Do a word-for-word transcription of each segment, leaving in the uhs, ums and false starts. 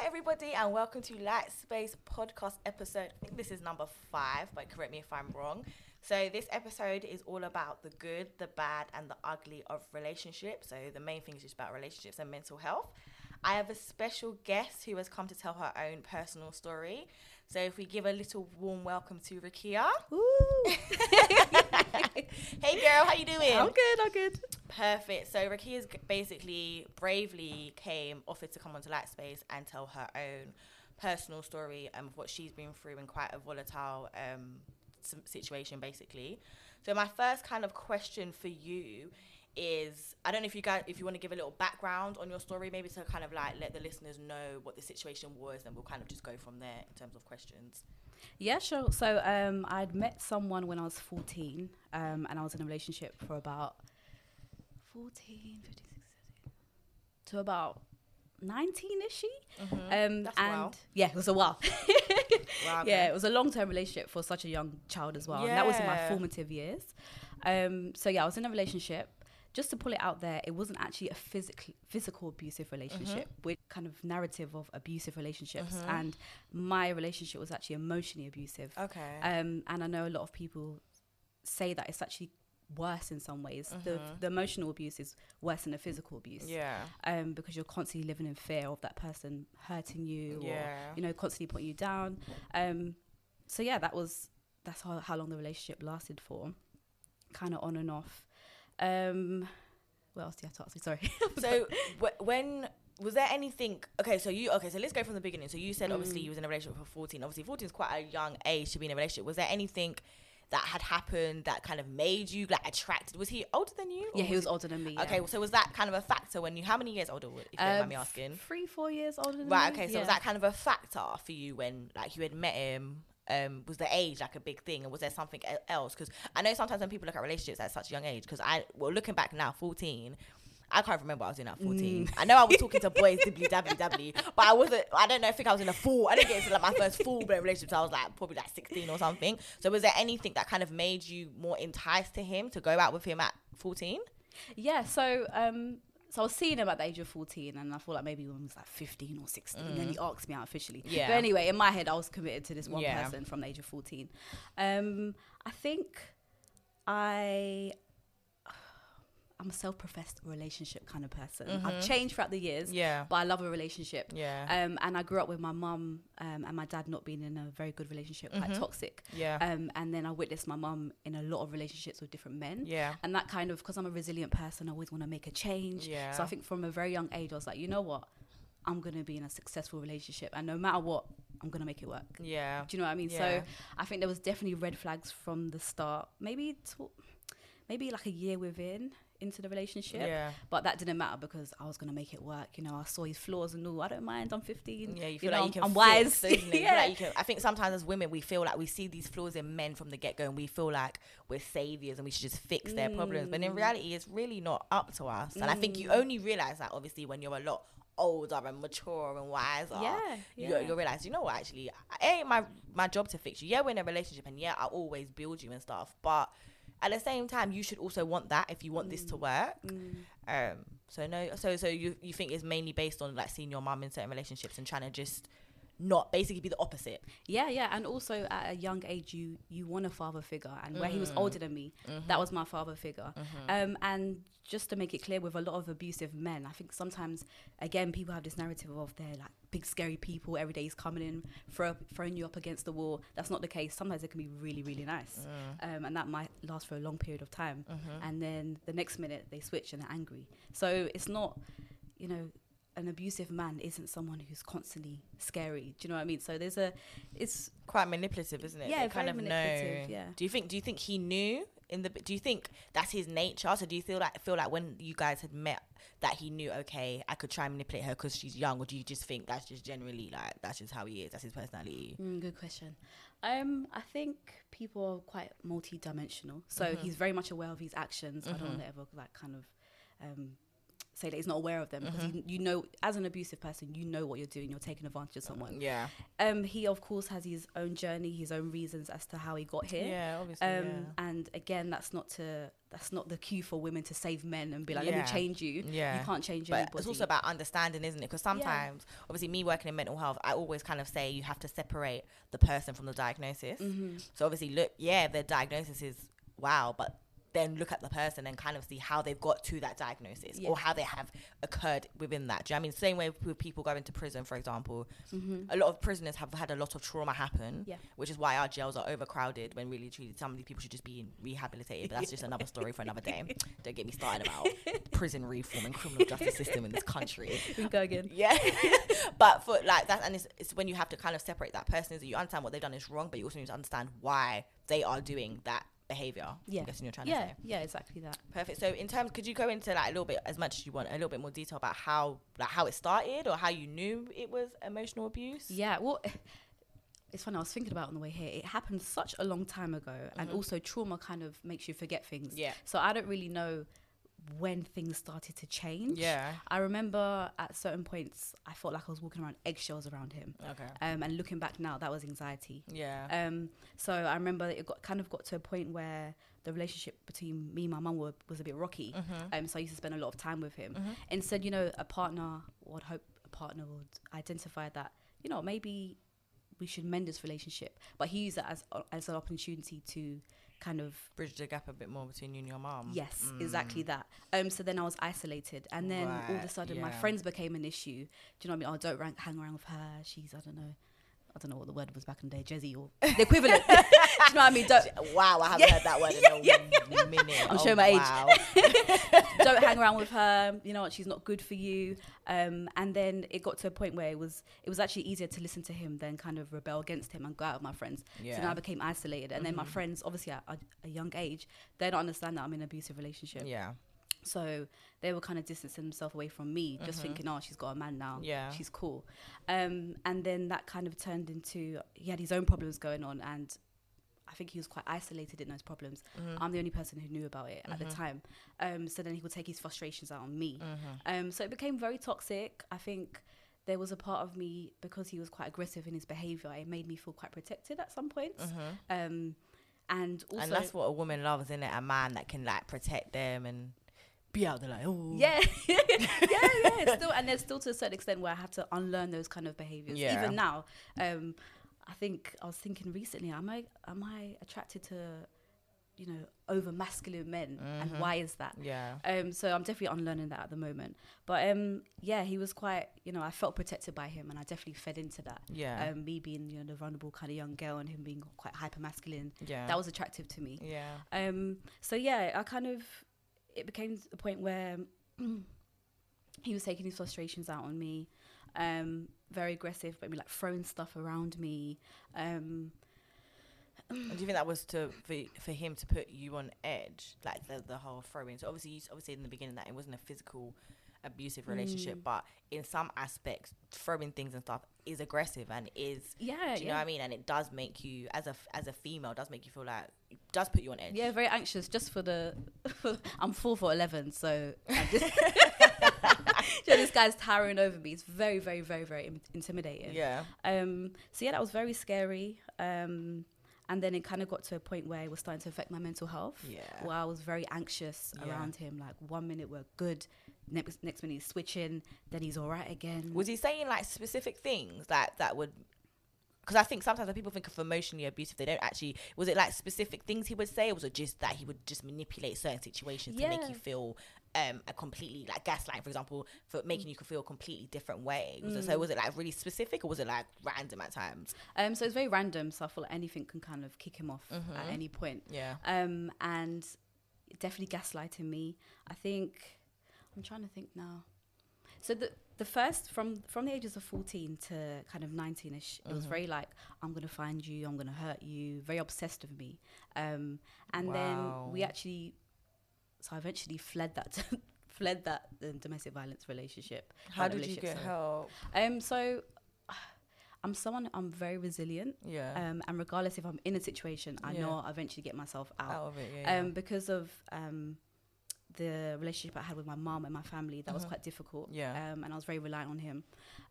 Hi everybody and welcome to Lightspace podcast episode. I think this is number five, but correct me if I'm wrong. So this episode is all about the good, the bad and the ugly of relationships. So the main thing is just about relationships and mental health. I have a special guest who has come to tell her own personal story. So if we give a little warm welcome to Rakia. Ooh. Hey girl, how you doing? I'm good, I'm good. Perfect. So Rakia's basically bravely came, offered to come onto Lightspace and tell her own personal story um, of what she's been through in quite a volatile um, situation basically. So my first kind of question for you is, I don't know if you guys, if you want to give a little background on your story, maybe to kind of like let the listeners know what the situation was, and we'll kind of just go from there in terms of questions. Yeah, sure. So um, I'd met someone when I was fourteen, um, and I was in a relationship for about fourteen, fifteen, sixteen, to about nineteen-ish. Mm-hmm. um, and wow. Yeah, it was a while. Wow, yeah, man. It was a long-term relationship for such a young child as well. Yeah. And that was in my formative years. Um, so yeah, I was in a relationship. Just to pull it out there, it wasn't actually a physical, physical abusive relationship. Mm-hmm. With kind of narrative of abusive relationships. Mm-hmm. And my relationship was actually emotionally abusive. Okay. Um, and I know a lot of people say that it's actually worse in some ways. Mm-hmm. The, the emotional abuse is worse than the physical abuse. Yeah. Um, because you're constantly living in fear of that person hurting you. Yeah. Or, you know, constantly putting you down. Um, so yeah, that was, that's how, how long the relationship lasted for. Kind of on and off. Um, what else do you have to ask me? Sorry. So wh- when was there anything? Okay, so you okay. So let's go from the beginning. So you said mm. obviously you was in a relationship for fourteen. Obviously, fourteen is quite a young age to be in a relationship. Was there anything that had happened that kind of made you like attracted? Was he older than you? Yeah, was he was he? older than me. Yeah. Okay, so was that kind of a factor when you? How many years older? If you um, don't mind me asking. Three, four years older. Than Right. Me? Okay, so yeah. Was that kind of a factor for you when like you had met him? Um, was the age like a big thing, and was there something else? Because I know sometimes when people look at relationships at such a young age, because I, well, looking back now, fourteen, I can't remember what I was doing at fourteen. Mm. I know I was talking to boys, dibbly, dabbly, dabbly, but I wasn't, I don't know, I think I was in a full, I didn't get into like my first full-blown relationship, so I was like probably like sixteen or something. So was there anything that kind of made you more enticed to him to go out with him at fourteen? Yeah, so, um, So I was seeing him at the age of fourteen, and I thought like maybe when he was like fifteen or sixteen, mm. and then he asked me out officially. Yeah. But anyway, in my head, I was committed to this one yeah. person from the age of fourteen. Um, I think I, I'm a self-professed relationship kind of person. Mm-hmm. I've changed throughout the years, yeah. but I love a relationship. Yeah. Um, and I grew up with my mum um, and my dad not being in a very good relationship, mm-hmm. quite toxic. Yeah. Um, and then I witnessed my mum in a lot of relationships with different men. Yeah. And that kind of, because I'm a resilient person, I always want to make a change. Yeah. So I think from a very young age, I was like, you know what? I'm going to be in a successful relationship, and no matter what, I'm going to make it work. Yeah. Do you know what I mean? Yeah. So I think there was definitely red flags from the start. Maybe, t- maybe like a year within. into the relationship, yeah. but that didn't matter because I was gonna make it work. You know, I saw his flaws and all. I don't mind. I'm fifteen. Yeah, you feel you know, like you can. I'm wise. Fix, yeah. You feel like you can, I think sometimes as women we feel like we see these flaws in men from the get go, and we feel like we're saviors and we should just fix mm. their problems. But in reality, it's really not up to us. And mm. I think you only realize that obviously when you're a lot older and mature and wiser. Yeah, yeah. You, you'll realize, you know what? Actually, it ain't my my job to fix you. Yeah, we're in a relationship, and yeah, I always build you and stuff, but. At the same time, you should also want that if you want mm. this to work. Mm. Um, so no, so so you you think it's mainly based on like seeing your mum in certain relationships and trying to just not basically be the opposite. Yeah, yeah, and also at a young age, you you want a father figure, and mm. where he was older than me, mm-hmm. that was my father figure. Mm-hmm. Um, and just to make it clear, with a lot of abusive men, I think sometimes again people have this narrative of they're like big scary people, every day he's coming in, throw, throwing you up against the wall. That's not the case. Sometimes it can be really, really nice. Mm. Um, and that might last for a long period of time. Mm-hmm. And then the next minute they switch and they're angry. So it's not, you know, an abusive man isn't someone who's constantly scary. Do you know what I mean? So there's a, it's quite manipulative, isn't it? Yeah, they kind of know. Yeah. Do you think, do you think he knew in the, do you think that's his nature? So do you feel like, feel like when you guys had met, that he knew, okay, I could try and manipulate her because she's young, or do you just think that's just generally like that's just how he is, that's his personality? Mm, good question. Um, I think people are quite multi-dimensional, so mm-hmm. he's very much aware of his actions. Mm-hmm. I don't want to ever like kind of um say that he's not aware of them, because mm-hmm. you, you know, as an abusive person, you know what you're doing. You're taking advantage of someone. Yeah. Um. He of course has his own journey, his own reasons as to how he got here. Yeah, obviously. Um. Yeah. And again, that's not to that's not the cue for women to save men and be like, yeah. let me change you. Yeah. You can't change anybody. But it's also about understanding, isn't it? Because sometimes, yeah. obviously, me working in mental health, I always kind of say you have to separate the person from the diagnosis. Mm-hmm. So obviously, look, yeah, their diagnosis is wow, but then look at the person and kind of see how they've got to that diagnosis yeah. or how they have occurred within that. Do you know what I mean? Same way with people going to prison, for example. Mm-hmm. A lot of prisoners have had a lot of trauma happen, yeah. which is why our jails are overcrowded when really treated. Some of these people should just be rehabilitated. But that's yeah. just another story for another day. Don't get me started about prison reform and criminal justice system in this country. We go again. Yeah. But for like that, and it's, it's when you have to kind of separate that person. Is that you understand what they've done is wrong, but you also need to understand why they are doing that behavior. Yeah. I'm guessing you're trying yeah. to say. Yeah, exactly that. Perfect. So in terms, could you go into like a little bit, as much as you want, a little bit more detail about how like how it started or how you knew it was emotional abuse? Yeah, well, it's funny, I was thinking about it on the way here. It happened such a long time ago, mm-hmm. and also trauma kind of makes you forget things. Yeah. So I don't really know when things started to change. Yeah. I remember at certain points I felt like I was walking around eggshells around him. Okay. Um, and looking back now, that was anxiety. Yeah. Um. So I remember it got kind of got to a point where the relationship between me and my mum were, was a bit rocky. Mm-hmm. Um. So I used to spend a lot of time with him. Mm-hmm. Instead, you know, a partner would hope a partner would identify that, you know, maybe we should mend this relationship. But he used it as uh, as an opportunity to kind of bridge the gap a bit more between you and your mom. Yes, mm. exactly that. Um, so then I was isolated, and then right, all of a sudden yeah. my friends became an issue. Do you know what I mean? I oh, don't rank, hang around with her. She's I don't know, I don't know what the word was back in the day, Jezzy or the equivalent. Do you know what I mean? Don't, wow, I haven't yeah, heard that word yeah, in a yeah, yeah. minute. I'm oh, showing my wow. age. Don't hang around with her. You know what? She's not good for you. Um, and then it got to a point where it was it was actually easier to listen to him than kind of rebel against him and go out with my friends. Yeah. So then I became isolated. And mm-hmm. then my friends, obviously at a, a young age, they don't understand that I'm in an abusive relationship. Yeah. So they were kind of distancing themselves away from me, mm-hmm. just thinking, oh, she's got a man now. Yeah. She's cool. Um, and then that kind of turned into, he had his own problems going on, and I think he was quite isolated in those problems. Mm-hmm. I'm the only person who knew about it mm-hmm. at the time. Um, so then he would take his frustrations out on me. Mm-hmm. Um, so it became very toxic. I think there was a part of me, because he was quite aggressive in his behavior, it made me feel quite protected at some points. Mm-hmm. Um, and also, and that's what a woman loves, isn't it? A man that can like protect them and be out there like, oh. Yeah, yeah, yeah. Still, and there's still to a certain extent where I have to unlearn those kind of behaviours. Yeah. Even now, um, I think I was thinking recently, am I am I attracted to, you know, over-masculine men? Mm-hmm. And why is that? Yeah. Um, so I'm definitely unlearning that at the moment. But um, yeah, he was quite, you know, I felt protected by him, and I definitely fed into that. Yeah. Um, me being, you know, the vulnerable kind of young girl and him being quite hyper-masculine. Yeah. That was attractive to me. Yeah. Um. So yeah, I kind of... it became a point where he was taking his frustrations out on me, um, very aggressive, but like throwing stuff around me. Um, do you think that was to for, for him to put you on edge, like the, the whole throwing? So obviously, obviously in the beginning that it wasn't a physical abusive relationship, mm. but in some aspects, throwing things and stuff is aggressive and is yeah. Do you yeah. know what I mean? And it does make you as a as a female, does make you feel like it does put you on edge. Yeah, very anxious. Just for the, for, I'm four for eleven, so just you know, this guy's towering over me. It's very, very, very, very im- intimidating. Yeah. Um. So yeah, that was very scary. Um. And then it kind of got to a point where it was starting to affect my mental health. Yeah. Where I was very anxious yeah. around him. Like one minute we're good, next next minute he's switching, then he's all right again. Was he saying like specific things that that would? Because I think sometimes when people think of emotionally abusive, they don't actually. Was it like specific things he would say, or was it just that he would just manipulate certain situations yeah. to make you feel um a completely like gaslight, for example, for making you feel a completely different way? Was mm. it, so was it like really specific, or was it like random at times? Um, so it's very random. So I feel like anything can kind of kick him off mm-hmm. at any point. Yeah. Um, and definitely gaslighting me. I think I'm trying to think now. So the. The first, from, from the ages of fourteen to kind of nineteen-ish, mm-hmm. it was very like, I'm going to find you, I'm going to hurt you, very obsessed with me. Um, and wow. then we actually, so I eventually fled that, fled that uh, domestic violence relationship. How did relationship, you get sorry. help? Um, so uh, I'm someone, I'm very resilient. Yeah. Um, and regardless if I'm in a situation, I yeah. know I'll eventually get myself out. Out of it, yeah, um, yeah. Because of... Um, the relationship I had with my mum and my family, that uh-huh. was quite difficult. Yeah. Um, and I was very reliant on him.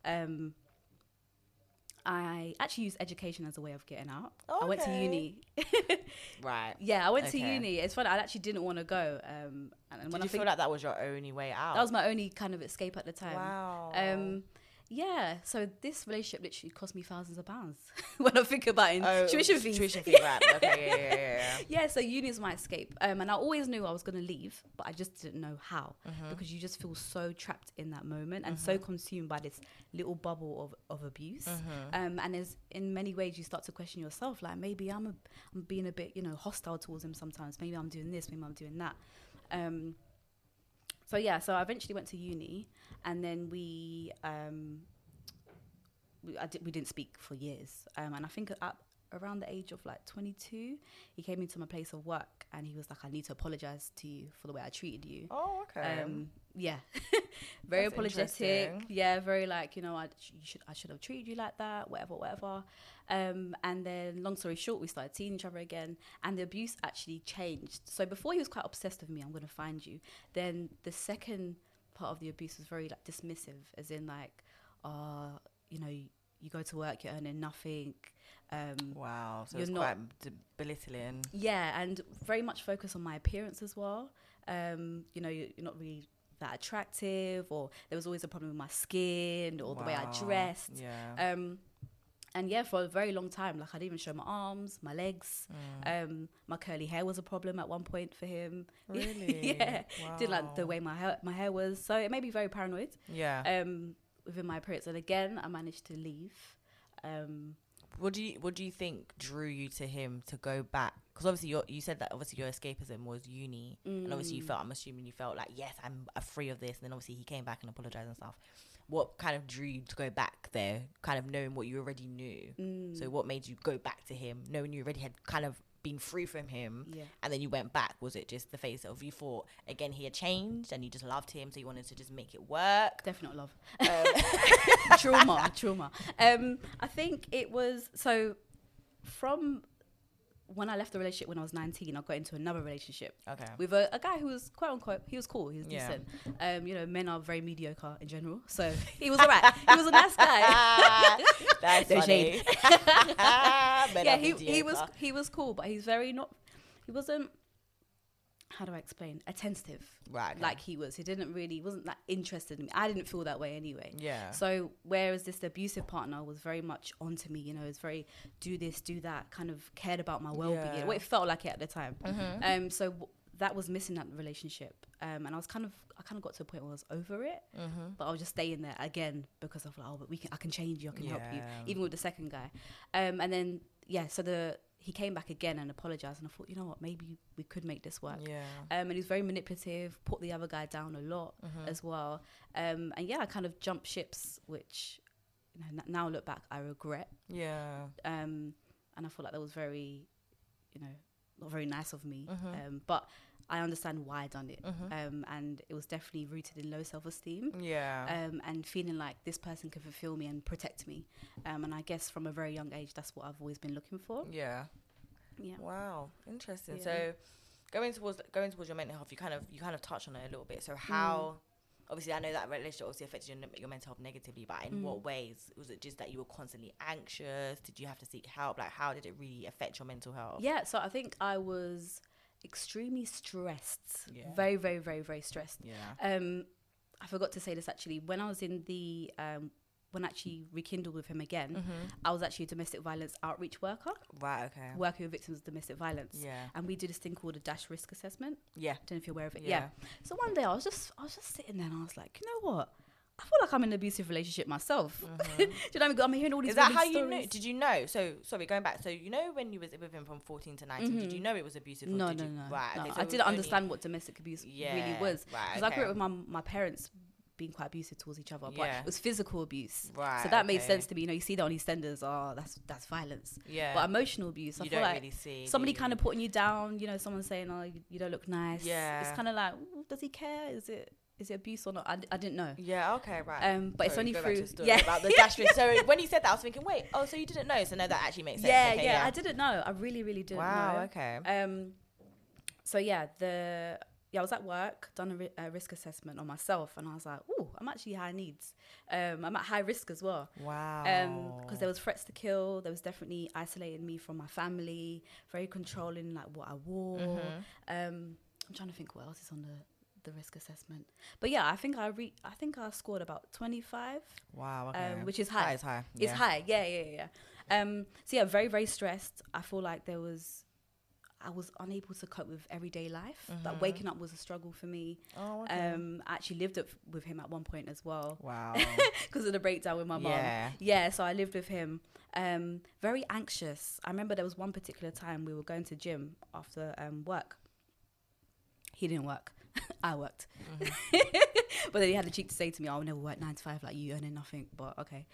Um, I actually used education as a way of getting out. Okay. I went to uni. Right. Yeah, I went okay. to uni. It's funny, I actually didn't want to go. Um, and Did when you I feel like that was your only way out? That was my only kind of escape at the time. Wow. Um, yeah, so this relationship literally cost me thousands of pounds when I think about it. Oh, tuition fees. Tuition fees, right. Okay, yeah, yeah, yeah, yeah. Yeah, so uni is my escape. Um, and I always knew I was going to leave, but I just didn't know how, mm-hmm. because you just feel so trapped in that moment and mm-hmm. so consumed by this little bubble of, of abuse. Mm-hmm. Um, and there's, in many ways, you start to question yourself, like, maybe I'm, a, I'm being a bit, you know, hostile towards him sometimes. Maybe I'm doing this, maybe I'm doing that. Um, so, yeah, so I eventually went to uni. And then we, um, we, I di- we didn't speak for years. Um, and I think at around the age of like twenty-two, he came into my place of work and he was like, I need to apologize to you for the way I treated you. Oh, okay. Um, yeah. Very That's apologetic. Yeah, very like, you know, I, sh- you should, I should have treated you like that, whatever, whatever. Um, and then long story short, we started seeing each other again and the abuse actually changed. So before he was quite obsessed with me, I'm going to find you. Then the second part of the abuse was very like dismissive, as in like, uh you know, you, you go to work, you're earning nothing. Um, wow, so it's quite de- belittling. Yeah, and very much focused on my appearance as well. Um, you know, you're, you're not really that attractive, or there was always a problem with my skin, or wow. the way I dressed. Yeah. Um, and yeah, for a very long time, like I didn't even show my arms, my legs. Mm. Um, my curly hair was a problem at one point for him. Really? Yeah. Wow. Didn't like the way my hair, my hair was. So it made me very paranoid. Yeah. Um, within my appearance, and again, I managed to leave. Um, what do you What do you think drew you to him to go back? Because obviously, you're, you said that obviously your escapism was uni, mm. and obviously you felt. I'm assuming you felt like, yes, I'm free of this. And then obviously he came back and apologized and stuff. What kind of drew you to go back there, kind of knowing what you already knew? Mm. So what made you go back to him, knowing you already had kind of been free from him, yeah. and then you went back? Was it just the face of you thought, again, he had changed and you just loved him, so you wanted to just make it work? Definitely not love. Um, trauma, trauma. Um, I think it was, so from when I left the relationship when I was nineteen, I got into another relationship okay. with a, a guy who was quite unquote, he was cool, he was yeah. decent. Um, you know, men are very mediocre in general, so he was all right. He was a nice guy. That's no funny. Yeah, he, he was he was cool, but he's very not. He wasn't. How do I explain? Attentive, right? Okay. Like he was. He didn't really. Wasn't that interested in me. I didn't feel that way anyway. Yeah. So whereas this abusive partner was very much onto me, you know, it was very do this, do that, kind of cared about my well-being. Yeah. Well, it felt like it at the time. Mm-hmm. Um. So w- that was missing that relationship. Um. And I was kind of, I kind of got to a point where I was over it, mm-hmm. but I was just staying there again because I thought, oh, but we can, I can change you, I can yeah. help you, even with the second guy. Um. And then yeah. So the. He came back again and apologized, and I thought, you know what, maybe we could make this work. Yeah. Um, and he was very manipulative, put the other guy down a lot mm-hmm. as well. Um, and yeah, I kind of jumped ships, which you know, n- now look back, I regret. Yeah. Um, and I feel like that was very, you know, not very nice of me. Mm-hmm. Um, but I understand why I done it. Mm-hmm. Um, and it was definitely rooted in low self-esteem. Yeah. Um, and feeling like this person can fulfill me and protect me. Um, and I guess from a very young age, that's what I've always been looking for. Yeah. Yeah. Wow. Interesting. Yeah. So going towards going towards your mental health, you kind of you kind of touched on it a little bit. So how, mm. obviously I know that relationship obviously affected your, your mental health negatively, but in mm. what ways? Was it just that you were constantly anxious? Did you have to seek help? Like how did it really affect your mental health? Yeah. So I think I was extremely stressed, yeah. very very very very stressed. Yeah. um I forgot to say this actually, when I was in the um when I actually rekindled with him again, mm-hmm. I was actually a domestic violence outreach worker, right? Okay. Working with victims of domestic violence, yeah. And we do this thing called a DASH risk assessment, yeah. Don't know if you're aware of it, yeah, yeah. So one day I was just I was just sitting there and I was like, you know what, I feel like I'm in an abusive relationship myself. Mm-hmm. Do you know what I mean? I'm hearing all these. Is that how stories. You know? Did you know? So sorry, going back. So you know when you was with him from fourteen to nineteen, mm-hmm. did you know it was abusive? Or no, did no, you, no, right, no. Okay, so I didn't understand what domestic abuse yeah, really was because right, okay. I grew up with my my parents being quite abusive towards each other, but yeah. it was physical abuse. Right. So that okay. made sense to me. You know, you see that on EastEnders. Oh, that's that's violence. Yeah. But emotional abuse, I you feel don't like really see, somebody kind of putting you down. You know, someone saying, "Oh, you, you don't look nice." Yeah. It's kind of like, does he care? Is it? Is it abuse or not? I, d- I didn't know. Yeah, okay, right. Um, but sorry, it's only through... Yeah. About the dash risk. So when you said that, I was thinking, wait, oh, so you didn't know. So no, that actually makes sense. Yeah, okay, yeah, yeah, I didn't know. I really, really didn't wow, know. Wow, okay. Um, so yeah, the yeah, I was at work, done a, ri a risk assessment on myself, and I was like, "Ooh, I'm actually high needs. Um, I'm at high risk as well." Wow. Um, because there was threats to kill. There was definitely isolating me from my family. Very controlling, like what I wore. Mm-hmm. Um, I'm trying to think what else is on the the risk assessment. But yeah, I think I re I think I scored about twenty-five. Wow. Okay. Um, which is high. That is high. It's yeah. high. Yeah, yeah, yeah. Um, so yeah, very, very stressed. I feel like there was. I was unable to cope with everyday life. Mm-hmm. Like waking up was a struggle for me. Oh, okay. um, I actually lived up with him at one point as well. Wow. Because of the breakdown with my mom. Yeah. Yeah, so I lived with him. Um, very anxious. I remember there was one particular time we were going to gym after um, work. He didn't work. I worked. Mm-hmm. But then he had the cheek to say to me, "I'll never work nine to five like you, earning nothing." But okay.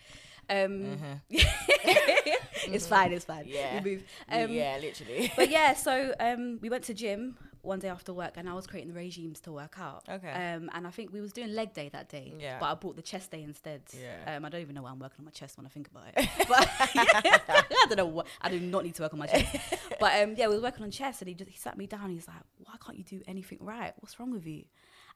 Um, mm-hmm. It's fine, it's fine. Yeah, we move. Um, yeah, literally. But yeah, so um, we went to gym one day after work, and I was creating the regimes to work out. Okay. Um, and I think we was doing leg day that day. Yeah. But I brought the chest day instead. Yeah. Um, I don't even know why I'm working on my chest when I think about it. But I don't know what. I do not need to work on my chest. But um, yeah, we were working on chest, and he just he sat me down. And he's like, "Why can't you do anything right? What's wrong with you?"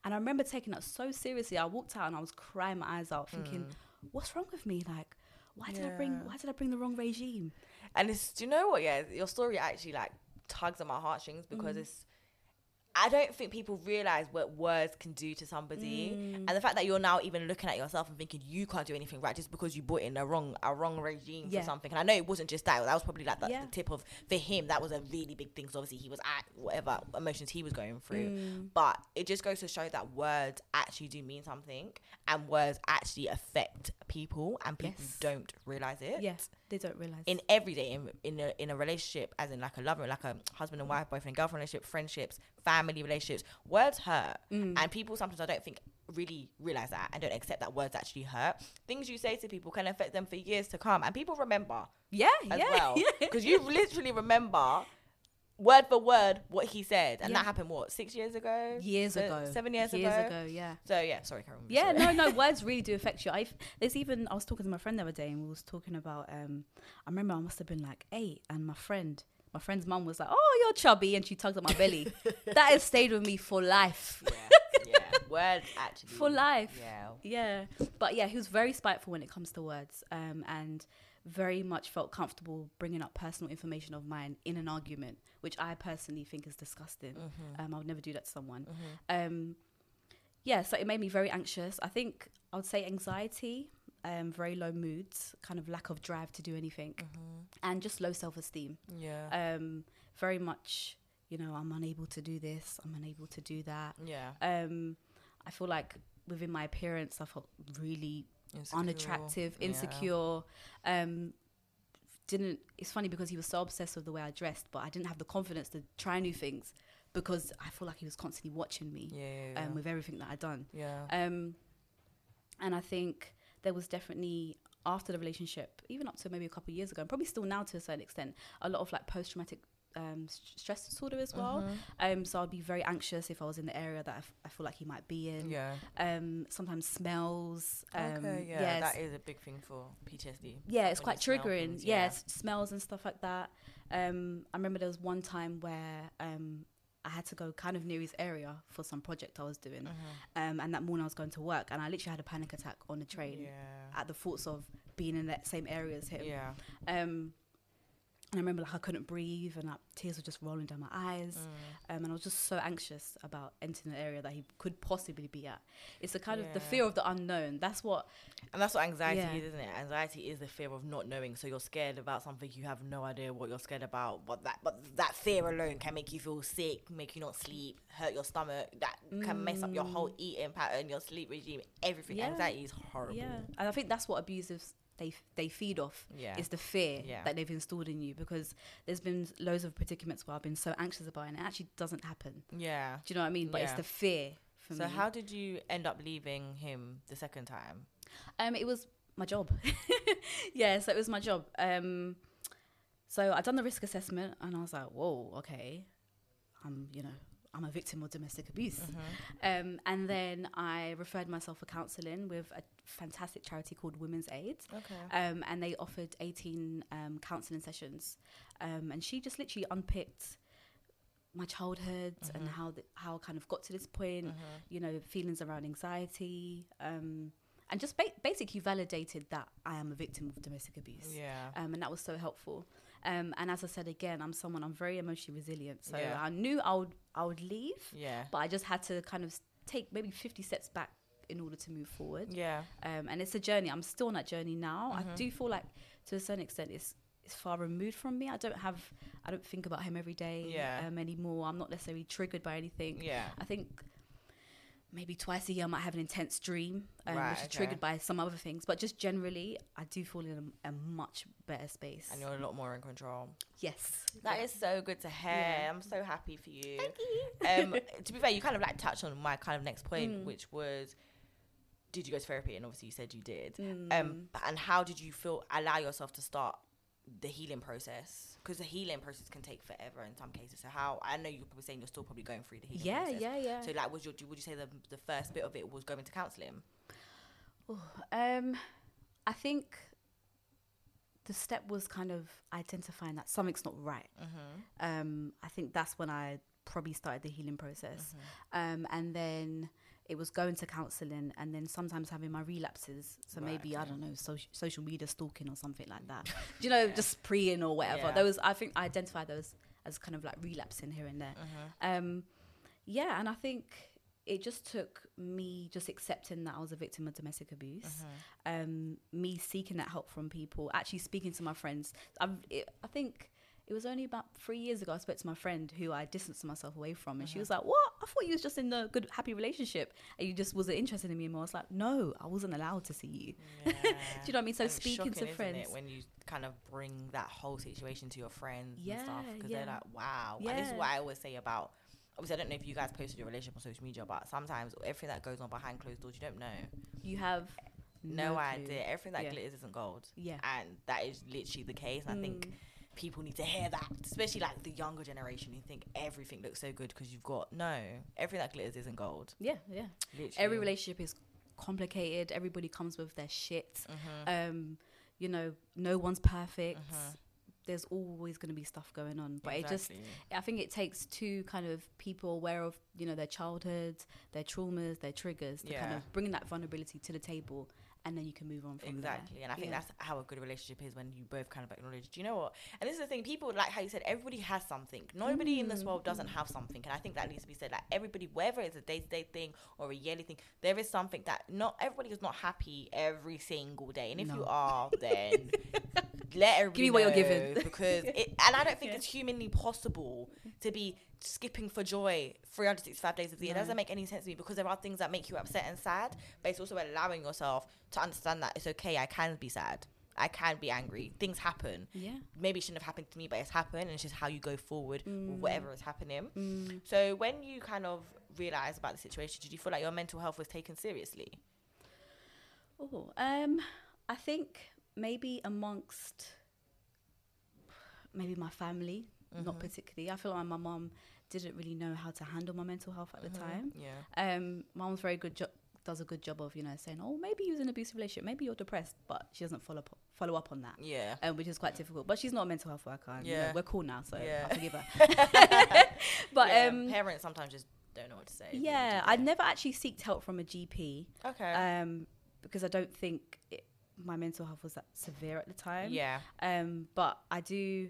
And I remember taking that so seriously. I walked out and I was crying my eyes out, thinking, mm. "What's wrong with me? Like, why did yeah. I bring? Why did I bring the wrong regime?" And it's, do you know what? Yeah, your story actually like tugs at my heartstrings because mm. it's. I don't think people realize what words can do to somebody, mm. and the fact that you're now even looking at yourself and thinking you can't do anything right just because you brought in a wrong a wrong regime yeah. for something. And I know it wasn't just that; that was probably like the, yeah. the tip of for him. That was a really big thing. So obviously he was at whatever emotions he was going through, mm. but it just goes to show that words actually do mean something, and words actually affect people, and people yes. don't realize it. Yes, they don't realize in everyday in in a, in a relationship, as in like a lover, like a husband and wife, boyfriend, girlfriend relationship, friendships, family. relationships, words hurt, mm. and people sometimes I don't think really realize that and don't accept that words actually hurt. Things you say to people can affect them for years to come, and people remember yeah as yeah, well because yeah. you literally remember word for word what he said, and yeah. that happened what six years ago years so ago seven years, years ago. ago yeah so yeah sorry Karen, yeah sorry. no no words really do affect you. I've there's even I was talking to my friend the other day, and we was talking about um I remember I must have been like eight, and my friend My friend's mum was like, "Oh, you're chubby," and she tugged at my belly. That has stayed with me for life. Yeah, yeah. Words actually. For life. Yeah. Yeah. But yeah, he was very spiteful when it comes to words, um, and very much felt comfortable bringing up personal information of mine in an argument, which I personally think is disgusting. Mm-hmm. um, I would never do that to someone. Mm-hmm. Um, yeah, so it made me very anxious. I think I would say anxiety, Um, very low moods, kind of lack of drive to do anything, mm-hmm. and just low self-esteem. Yeah. Um, very much, you know, I'm unable to do this, I'm unable to do that. Yeah. Um, I feel like within my appearance, I felt really insecure. unattractive, insecure. Yeah. Um, didn't. It's funny because he was so obsessed with the way I dressed, but I didn't have the confidence to try new things because I feel like he was constantly watching me. Yeah. yeah, yeah. Um, with everything that I'd done. Yeah. Um, and I think. There was definitely, after the relationship, even up to maybe a couple of years ago, and probably still now to a certain extent, a lot of like post-traumatic um, st stress disorder as well. Mm-hmm. Um, so I'd be very anxious if I was in the area that I, f I feel like he might be in. Yeah. Um, sometimes smells. Um, okay, yeah, yes. that is a big thing for P T S D. Yeah, it's quite triggering. Things, yeah, yeah smells and stuff like that. Um, I remember there was one time where um, I had to go kind of near his area for some project I was doing. Mm-hmm. um, and that morning I was going to work, and I literally had a panic attack on the train yeah. at the thoughts of being in that same area as him. Yeah. Um, and I remember like I couldn't breathe, and like, tears were just rolling down my eyes. Mm. Um, and I was just so anxious about entering the area that he could possibly be at. It's a kind yeah. of the fear of the unknown. That's what... And that's what anxiety yeah. is, isn't it? Anxiety is the fear of not knowing. So you're scared about something, you have no idea what you're scared about. But that but that fear alone can make you feel sick, make you not sleep, hurt your stomach. That mm. can mess up your whole eating pattern, your sleep regime, everything. Yeah. Anxiety is horrible. Yeah. And I think that's what abusive... they f they feed off yeah. is the fear yeah. that they've installed in you, because there's been loads of predicaments where I've been so anxious about it, and it actually doesn't happen. Yeah. Do you know what I mean? But yeah. it's the fear for so me. So how did you end up leaving him the second time? Um, it was my job. yeah, so it was my job. Um, so I'd done the risk assessment, and I was like, whoa, okay. I'm, you know, I'm a victim of domestic abuse. Mm-hmm. um, and then I referred myself for counselling with a fantastic charity called Women's Aid. Okay. Um, and they offered eighteen um, counselling sessions. Um, and she just literally unpicked my childhood mm-hmm. and how the, how I kind of got to this point, mm-hmm. you know, feelings around anxiety, um, and just ba- basically validated that I am a victim of domestic abuse. Yeah. Um, and that was so helpful. Um, and as I said, again, I'm someone, I'm very emotionally resilient. So yeah. I knew I would, I would leave, yeah. but I just had to kind of take maybe fifty steps back in order to move forward. Yeah. Um, and it's a journey. I'm still on that journey now. Mm-hmm. I do feel like to a certain extent it's, it's far removed from me. I don't have, I don't think about him every day yeah. um, anymore. I'm not necessarily triggered by anything. Yeah. I think maybe twice a year I might have an intense dream, um, right, which is okay. triggered by some other things. But just generally, I do fall in a, a much better space. And you're a lot more in control. Yes. That yeah. is so good to hear. Yeah. I'm so happy for you. Thank you. Um, to be fair, you kind of like touched on my kind of next point, mm. which was, did you go to therapy? And obviously you said you did. Mm. Um, and how did you feel, allow yourself to start the healing process, because the healing process can take forever in some cases. So how, I know you're probably saying you're still probably going through the healing yeah, process. Yeah, yeah, yeah. So like, was your, would you say the, the first bit of it was going to counselling? Oh, um, I think the step was kind of identifying that something's not right. Mm-hmm. Um, I think that's when I probably started the healing process. Mm-hmm. Um, and then it was going to counselling and then sometimes having my relapses. So right, maybe, okay. I don't know, so, social media stalking or something like that. you know, yeah. just preying or whatever. Yeah. Those, I think I identify those as kind of like relapsing here and there. Uh-huh. Um, yeah, and I think it just took me just accepting that I was a victim of domestic abuse, uh-huh. um, me seeking that help from people, actually speaking to my friends. I've, it, I think... It was only about three years ago I spoke to my friend who I distanced myself away from, and mm-hmm. she was like, what? I thought you was just in a good, happy relationship and you just wasn't interested in me anymore. I was like, no, I wasn't allowed to see you. Yeah. Do you know what I mean? So and speaking shocking, to isn't friends. It, when you kind of bring that whole situation to your friends yeah, and stuff, because yeah. they're like, wow. Yeah. And this is what I always say about, obviously I don't know if you guys posted your relationship on social media, but sometimes everything that goes on behind closed doors, you don't know. You have... No, no idea. Everything that yeah. glitters isn't gold. Yeah. And that is literally the case. And mm. I think... people need to hear that, especially like the younger generation who think everything looks so good because you've got no everything that glitters isn't gold. Yeah, yeah. Literally. Every relationship is complicated. Everybody comes with their shit. Mm-hmm. Um, you know, no one's perfect. Mm-hmm. There's always going to be stuff going on, but exactly. it just I think it takes two kind of people aware of you know their childhoods, their traumas, their triggers to yeah. kind of bring that vulnerability to the table. And then you can move on from exactly. there. Exactly. And I think yeah. that's how a good relationship is, when you both kind of acknowledge, do you know what? And this is the thing, people, like how you said, everybody has something. Nobody mm. in this world doesn't have something. And I think that needs to be said. Like everybody, whether it's a day-to-day thing or a yearly thing, there is something that not everybody is not happy every single day. And if no. you are, then... Let everybody give me what you're given, because it, and I don't think yeah. it's humanly possible to be skipping for joy three hundred sixty-five days of the year. No. It doesn't make any sense to me, because there are things that make you upset and sad, but it's also allowing yourself to understand that it's okay. I can be sad. I can be angry. Things happen. Yeah. Maybe it shouldn't have happened to me, but it's happened, and it's just how you go forward mm. with whatever is happening. Mm. So when you kind of realised about the situation, did you feel like your mental health was taken seriously? Oh, um, I think... Maybe amongst maybe my family, mm-hmm. not particularly. I feel like my mum didn't really know how to handle my mental health at mm-hmm. the time. Yeah, um, my mum's very good jo- does a good job of you know saying, oh, maybe you're in an abusive relationship, maybe you're depressed, but she doesn't follow up follow up on that. Yeah, um, which is quite difficult. But she's not a mental health worker. And, yeah, you know, we're cool now, so yeah. I forgive her. But yeah, um, parents sometimes just don't know what to say. Yeah, I never actually seeked help from a G P. Okay, um, because I don't think. It, my mental health was that severe at the time. Yeah. Um, but I do,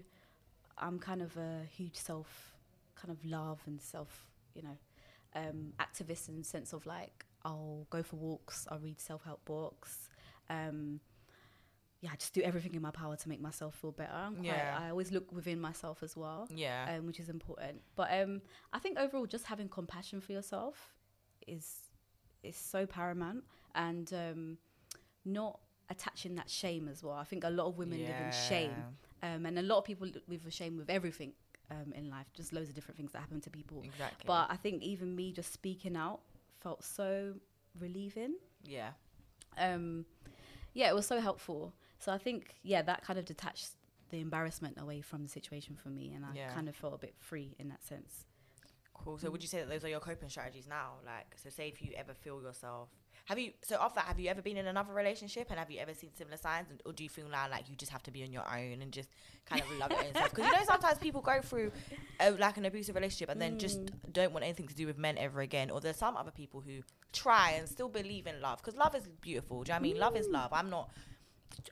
I'm kind of a huge self, kind of love and self, you know, um, activist in the sense of like, I'll go for walks, I'll read self-help books. Um, yeah, I just do everything in my power to make myself feel better. I'm quite, yeah. I always look within myself as well. Yeah. Um, which is important. But um, I think overall just having compassion for yourself is, is so paramount, and um, not, attaching that shame as well. I think a lot of women yeah. live in shame, um, and a lot of people live with shame with everything um, in life, just loads of different things that happen to people. Exactly. But I think even me just speaking out felt so relieving. Yeah. Um, yeah, it was so helpful. So I think, yeah, that kind of detached the embarrassment away from the situation for me, and I yeah. kind of felt a bit free in that sense. Cool. So would you say that those are your coping strategies now? Like, so say if you ever feel yourself, have you, so after that, have you ever been in another relationship and have you ever seen similar signs? And, or do you feel now like you just have to be on your own and just kind of love it and stuff? Because you know sometimes people go through a, like an abusive relationship and then mm. just don't want anything to do with men ever again. Or there's some other people who try and still believe in love, because love is beautiful. Do you know what I mean? Mm. Love is love. I'm not...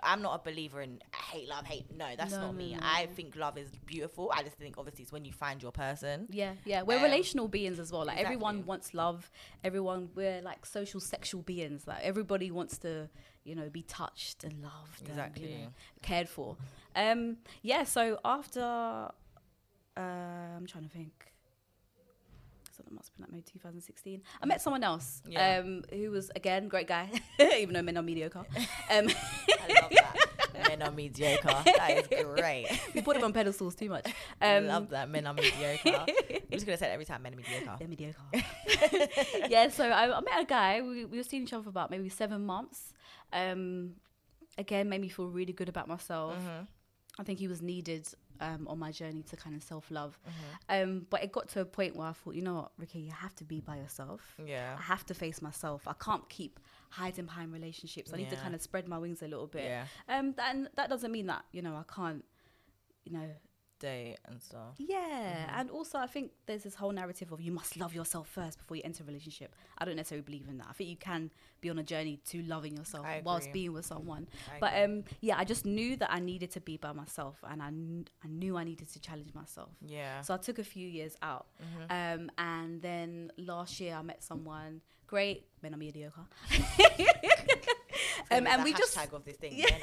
I'm not a believer in hate, love, hate. No, that's no, not me. No, no. I think love is beautiful. I just think, obviously, it's when you find your person. Yeah, yeah. We're um, relational beings as well. Like, exactly. Everyone wants love. Everyone, we're like social, sexual beings. Like, everybody wants to, you know, be touched and loved. Exactly. And, you know, cared for. Um, yeah, so after, uh, I'm trying to think. So that must have been like maybe two thousand sixteen. I met someone else, yeah. um, who was, again, great guy, even though men are mediocre. Um, I love that. Men are mediocre. That is great. We put them on pedestals too much. Um, I love that. Men are mediocre. I'm just going to say that every time. Men are mediocre. They're mediocre. Yeah, so I, I met a guy. We, we were seeing each other for about maybe seven months. Um, again, made me feel really good about myself. Mm-hmm. I think he was needed um, on my journey to kind of self-love. Mm-hmm. Um, but it got to a point where I thought, you know what, Ricky, you have to be by yourself. Yeah. I have to face myself. I can't keep hiding behind relationships. I yeah. need to kind of spread my wings a little bit. Yeah. Um, th- and that doesn't mean that, you know, I can't, you know. Date and stuff. Yeah. Mm-hmm. And also I think there's this whole narrative of you must love yourself first before you enter a relationship. I don't necessarily believe in that. I think you can be on a journey to loving yourself whilst being with someone. I but agree. um yeah, I just knew that I needed to be by myself, and I, kn- I knew I needed to challenge myself. Yeah. So I took a few years out. Mm-hmm. Um and then last year I met someone great, men are mediocre. Um, and we just of this thing, yeah.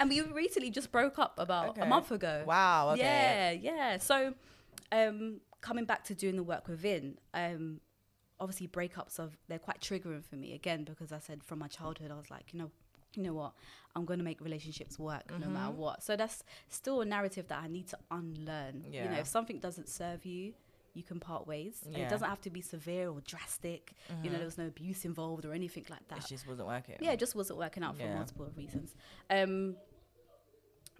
And we recently just broke up about okay. a month ago. Wow. Okay. Yeah, yeah. So, um, coming back to doing the work within, um, obviously breakups of they're quite triggering for me again, because I said from my childhood I was like, you know, you know what, I'm going to make relationships work mm-hmm. no matter what. So that's still a narrative that I need to unlearn. Yeah. You know, if something doesn't serve you, you can part ways. Yeah. And it doesn't have to be severe or drastic. Mm-hmm. You know, there was no abuse involved or anything like that. It just wasn't working. Yeah, it just wasn't working out yeah. for multiple reasons. Um,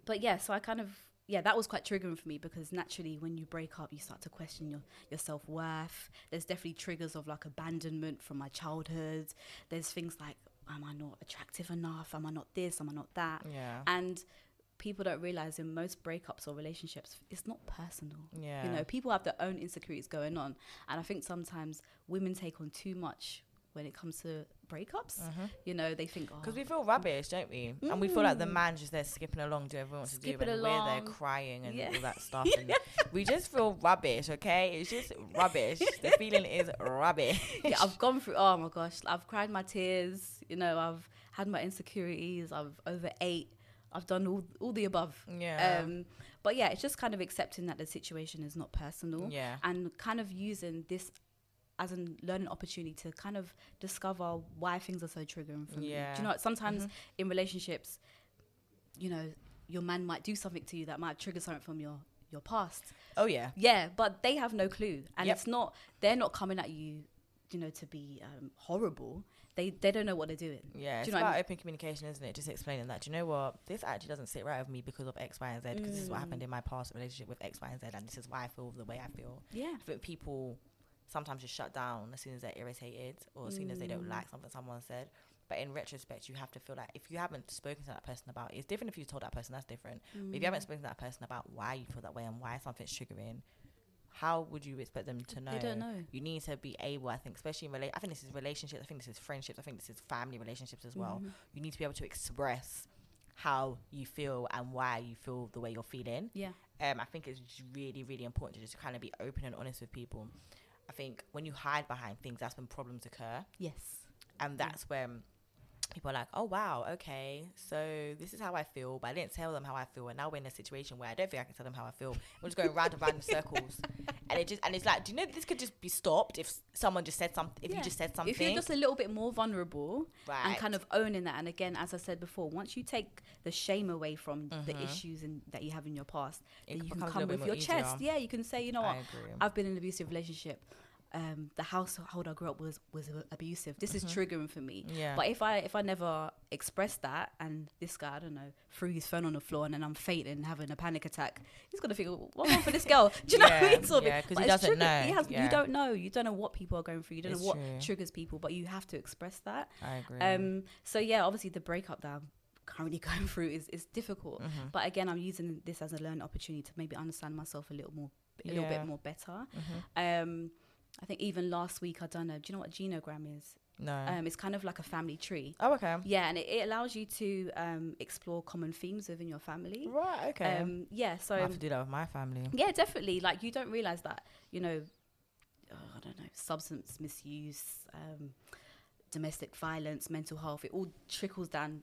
but yeah, so I kind of, yeah, that was quite triggering for me, because naturally when you break up, you start to question your, your self-worth. There's definitely triggers of like abandonment from my childhood. There's things like, am I not attractive enough? Am I not this? Am I not that? Yeah. And people don't realize in most breakups or relationships, it's not personal. Yeah. You know, people have their own insecurities going on. And I think sometimes women take on too much when it comes to breakups. Mm-hmm. You know, they think, oh. Because we feel rubbish, don't we? Mm. And we feel like the man's just there skipping along, doing everyone wants to do, and along. We're there crying and yeah. all that stuff. And we just feel rubbish, okay? It's just rubbish. The feeling is rubbish. Yeah, I've gone through, oh my gosh, I've cried my tears. You know, I've had my insecurities. I've overate. I've done all, all the above. Yeah. Um, but yeah, it's just kind of accepting that the situation is not personal. Yeah. And kind of using this as a learning opportunity to kind of discover why things are so triggering for yeah. me. Do you know, sometimes mm-hmm. in relationships, you know, your man might do something to you that might trigger something from your, your past. Oh, yeah. Yeah, but they have no clue. And yep. it's not, they're not coming at you, you know, to be um, horrible. They they don't know what they're doing. Yeah, do you it's know about I mean? Open communication, isn't it? Just explaining that, do you know what? This actually doesn't sit right with me because of X, Y, and Z, because mm. this is what happened in my past relationship with X, Y, and Z, and this is why I feel the way I feel. Yeah. I think people sometimes just shut down as soon as they're irritated or as mm. soon as they don't like something someone said. But in retrospect, you have to feel like if you haven't spoken to that person about it, it's different if you told that person, that's different. Mm. But if you haven't spoken to that person about why you feel that way and why something's triggering, how would you expect them to know? They don't know. You need to be able, I think, especially in rela- I think this is relationships, I think this is friendships, I think this is family relationships as well. Mm-hmm. You need to be able to express how you feel and why you feel the way you're feeling. Yeah. Um, I think it's really, really important to just kind of be open and honest with people. I think when you hide behind things, that's when problems occur. Yes. And that's yeah. when people are like, oh, wow, okay, so this is how I feel, but I didn't tell them how I feel, and now we're in a situation where I don't think I can tell them how I feel. We're just going round and round in circles, and it just and it's like, do you know this could just be stopped if someone just said something? If yeah. you just said something, if you're just a little bit more vulnerable right. and kind of owning that. And again, as I said before, once you take the shame away from mm-hmm. the issues and that you have in your past, it then you can come with your easier. chest. Yeah, you can say, you know what, I've been in an abusive relationship. um, the household I grew up was was abusive. This mm-hmm. is triggering for me. Yeah. But if I if I never expressed that, and this guy, I don't know, threw his phone on the floor, and then I'm fainting, having a panic attack, he's gonna think, "What for this girl?" Do you know yeah, what I mean? Sort of. Yeah, because he doesn't know. He has, yeah. You don't know. You don't know what people are going through. You don't it's know what true. triggers people, but you have to express that. I agree. Um. So yeah, obviously the breakup that I'm currently going through is is difficult. Mm-hmm. But again, I'm using this as a learning opportunity to maybe understand myself a little more. a yeah. little bit more better. Mm-hmm. um I think even last week I done a, do you know what a genogram is? No. Um it's kind of like a family tree. Oh, okay. Yeah, and it, it allows you to um explore common themes within your family. Right, okay. Um yeah, so I have to do that with my family. Yeah, definitely. Like, you don't realize that, you know, oh, I don't know, substance misuse, um domestic violence, mental health, it all trickles down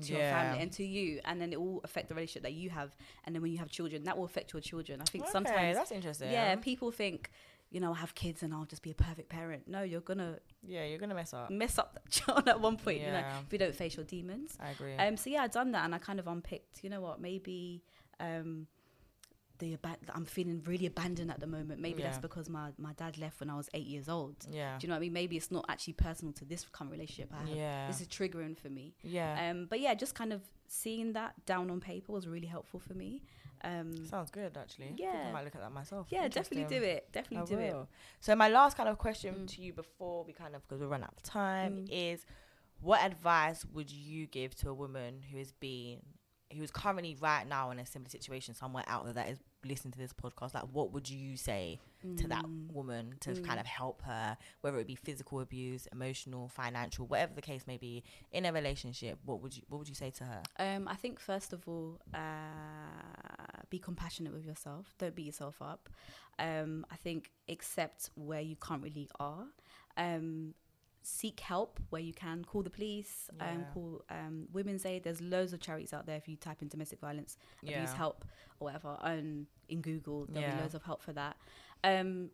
to yeah. your family and to you, and then it will affect the relationship that you have, and then when you have children, that will affect your children. I think okay, sometimes that's interesting. Yeah, people think, you know, I have kids and I'll just be a perfect parent. No, you're gonna yeah, you're gonna mess up mess up that child at one point. Yeah. You know, if you don't face your demons. I agree. Um, so yeah, I done that, and I kind of unpicked. You know what? Maybe um, the ab- I'm feeling really abandoned at the moment. Maybe yeah. that's because my my dad left when I was eight years old. Yeah. Do you know what I mean? Maybe it's not actually personal to this current relationship I have. Yeah. This is triggering for me. Yeah. Um. But yeah, just kind of seeing that down on paper was really helpful for me. Um. Sounds good, actually. Yeah. I think I might look at that myself. Yeah, definitely do it. Definitely I do will. it. So my last kind of question mm. to you before we kind of, because we run out of time, mm. is what advice would you give to a woman who is being who's currently right now in a similar situation somewhere out there that is listening to this podcast? Like, what would you say mm. to that woman to mm. kind of help her, whether it be physical abuse, emotional, financial, whatever the case may be, in a relationship? What would you what would you say to her? Um, I think first of all, uh, be compassionate with yourself. Don't beat yourself up. Um, I think accept where you currently are. Um, seek help where you can. Call the police, yeah. um, call um, Women's Aid. There's loads of charities out there. If you type in domestic violence, yeah. abuse help or whatever on, in Google, there'll yeah. be loads of help for that. Um,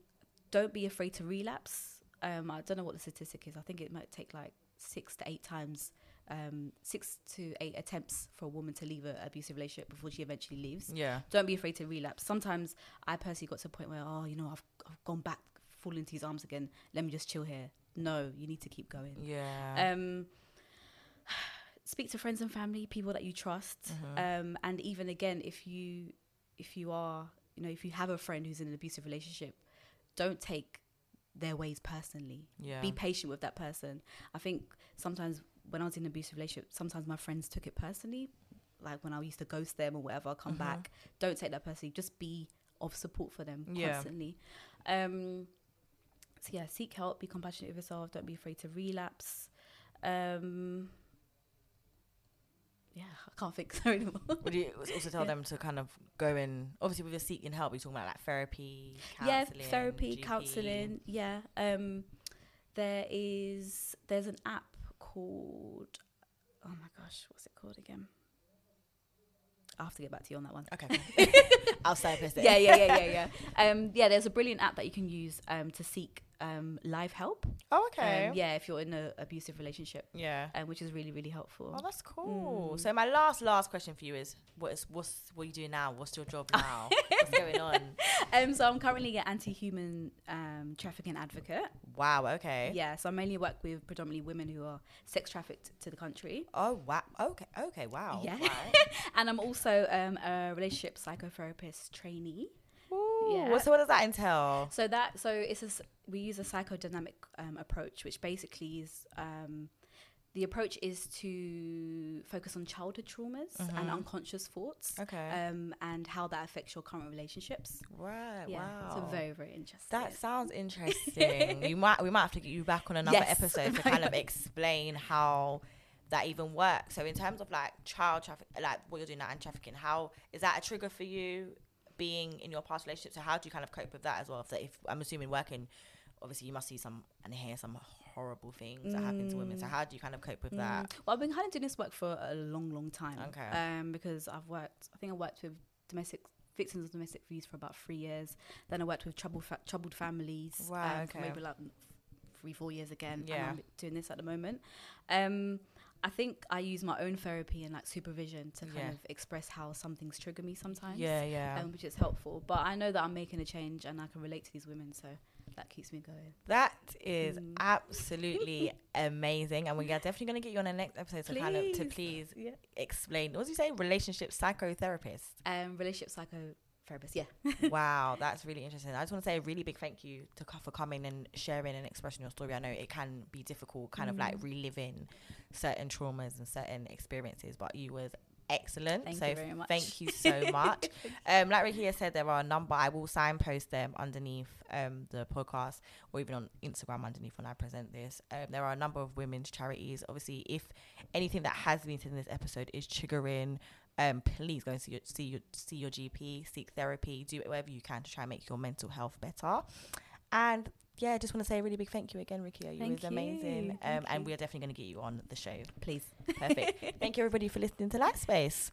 don't be afraid to relapse. Um, I don't know what the statistic is. I think it might take like six to eight times, um, six to eight attempts for a woman to leave an abusive relationship before she eventually leaves. Yeah. Don't be afraid to relapse. Sometimes I personally got to a point where, oh, you know, I've, I've gone back, fallen into his arms again. Let me just chill here. No, you need to keep going. Yeah. Um, speak to friends and family, people that you trust. Mm-hmm. Um, and even again, if you, if you are, you know, if you have a friend who's in an abusive relationship, don't take their ways personally. Yeah. Be patient with that person. I think sometimes when I was in an abusive relationship, sometimes my friends took it personally. Like when I used to ghost them or whatever, I'll come mm-hmm. back. Don't take that personally. Just be of support for them yeah. constantly. Um, So yeah, seek help, be compassionate with yourself, don't be afraid to relapse. Um, yeah, I can't think so anymore. Would you also tell yeah. them to kind of go in, obviously with your seeking help, you're talking about like therapy, counselling. Yeah, therapy, G P. Counselling, yeah. Um, there is, there's an app called, oh my gosh, what's it called again? I'll have to get back to you on that one. Okay. I'll surface it. Yeah, yeah, yeah, yeah, yeah. Um, yeah, there's a brilliant app that you can use um, to seek um, live help. Oh, okay. Um, yeah, if you're in an abusive relationship. Yeah. Um, which is really, really helpful. Oh, that's cool. Mm. So my last, last question for you is, what is what's, what are you doing now? What's your job now? What's going on? Um, so I'm currently an anti-human um, trafficking advocate. Wow, okay. Yeah, so I mainly work with predominantly women who are sex trafficked to the country. Oh, wow. Okay, okay, wow. Yeah. Wow. And I'm also um, a relationship psychotherapist trainee. Ooh, yeah. So what does that entail? So that, so it's a, we use a psychodynamic um, approach, which basically is... Um, The approach is to focus on childhood traumas mm-hmm. and unconscious thoughts, okay, um, and how that affects your current relationships. Right, yeah, wow, so very, very interesting. That sounds interesting. You might, we might have to get you back on another yes. episode to kind of explain how that even works. So, in terms of like child traffic, like what you're doing now and trafficking, how is that a trigger for you being in your past relationship? So, how do you kind of cope with that as well? If, that, if I'm assuming working, obviously you must see some and hear some horrible things mm. that happen to women. So how do you kind of cope with mm. that? Well, I've been kind of doing this work for a long, long time. Okay. Um, because I've worked, I think I worked with domestic victims of domestic abuse for about three years. Then I worked with troubled, fa- troubled families. Wow. Um, okay. For maybe like three, four years again. Yeah. And I'm doing this at the moment. Um, I think I use my own therapy and like supervision to kind yeah. of express how some things trigger me sometimes. Yeah, yeah. Um, which is helpful. But I know that I'm making a change and I can relate to these women. So. that keeps me going. That is mm. absolutely amazing. And we are definitely going to get you on the next episode please. to kind of to please yeah. explain. What did you say? Relationship psychotherapist. Um, relationship psycho. Yeah. Wow, that's really interesting. I just want to say a really big thank you to for coming and sharing and expressing your story. I know it can be difficult, kind mm. of like reliving certain traumas and certain experiences, but you was excellent. Thank so you very much. Thank you so much. Um, like Ricky has said, there are a number. I will signpost them underneath um the podcast or even on Instagram underneath when I present this. Um, there are a number of women's charities. Obviously, if anything that has been said in this episode is triggering, Um, please go and see your, see your see your G P, seek therapy, do whatever you can to try and make your mental health better. And yeah, I just want to say a really big thank you again, Ricky. You was amazing. Um, and we are definitely going to get you on the show. Please. Perfect. Thank you, everybody, for listening to Lightspace.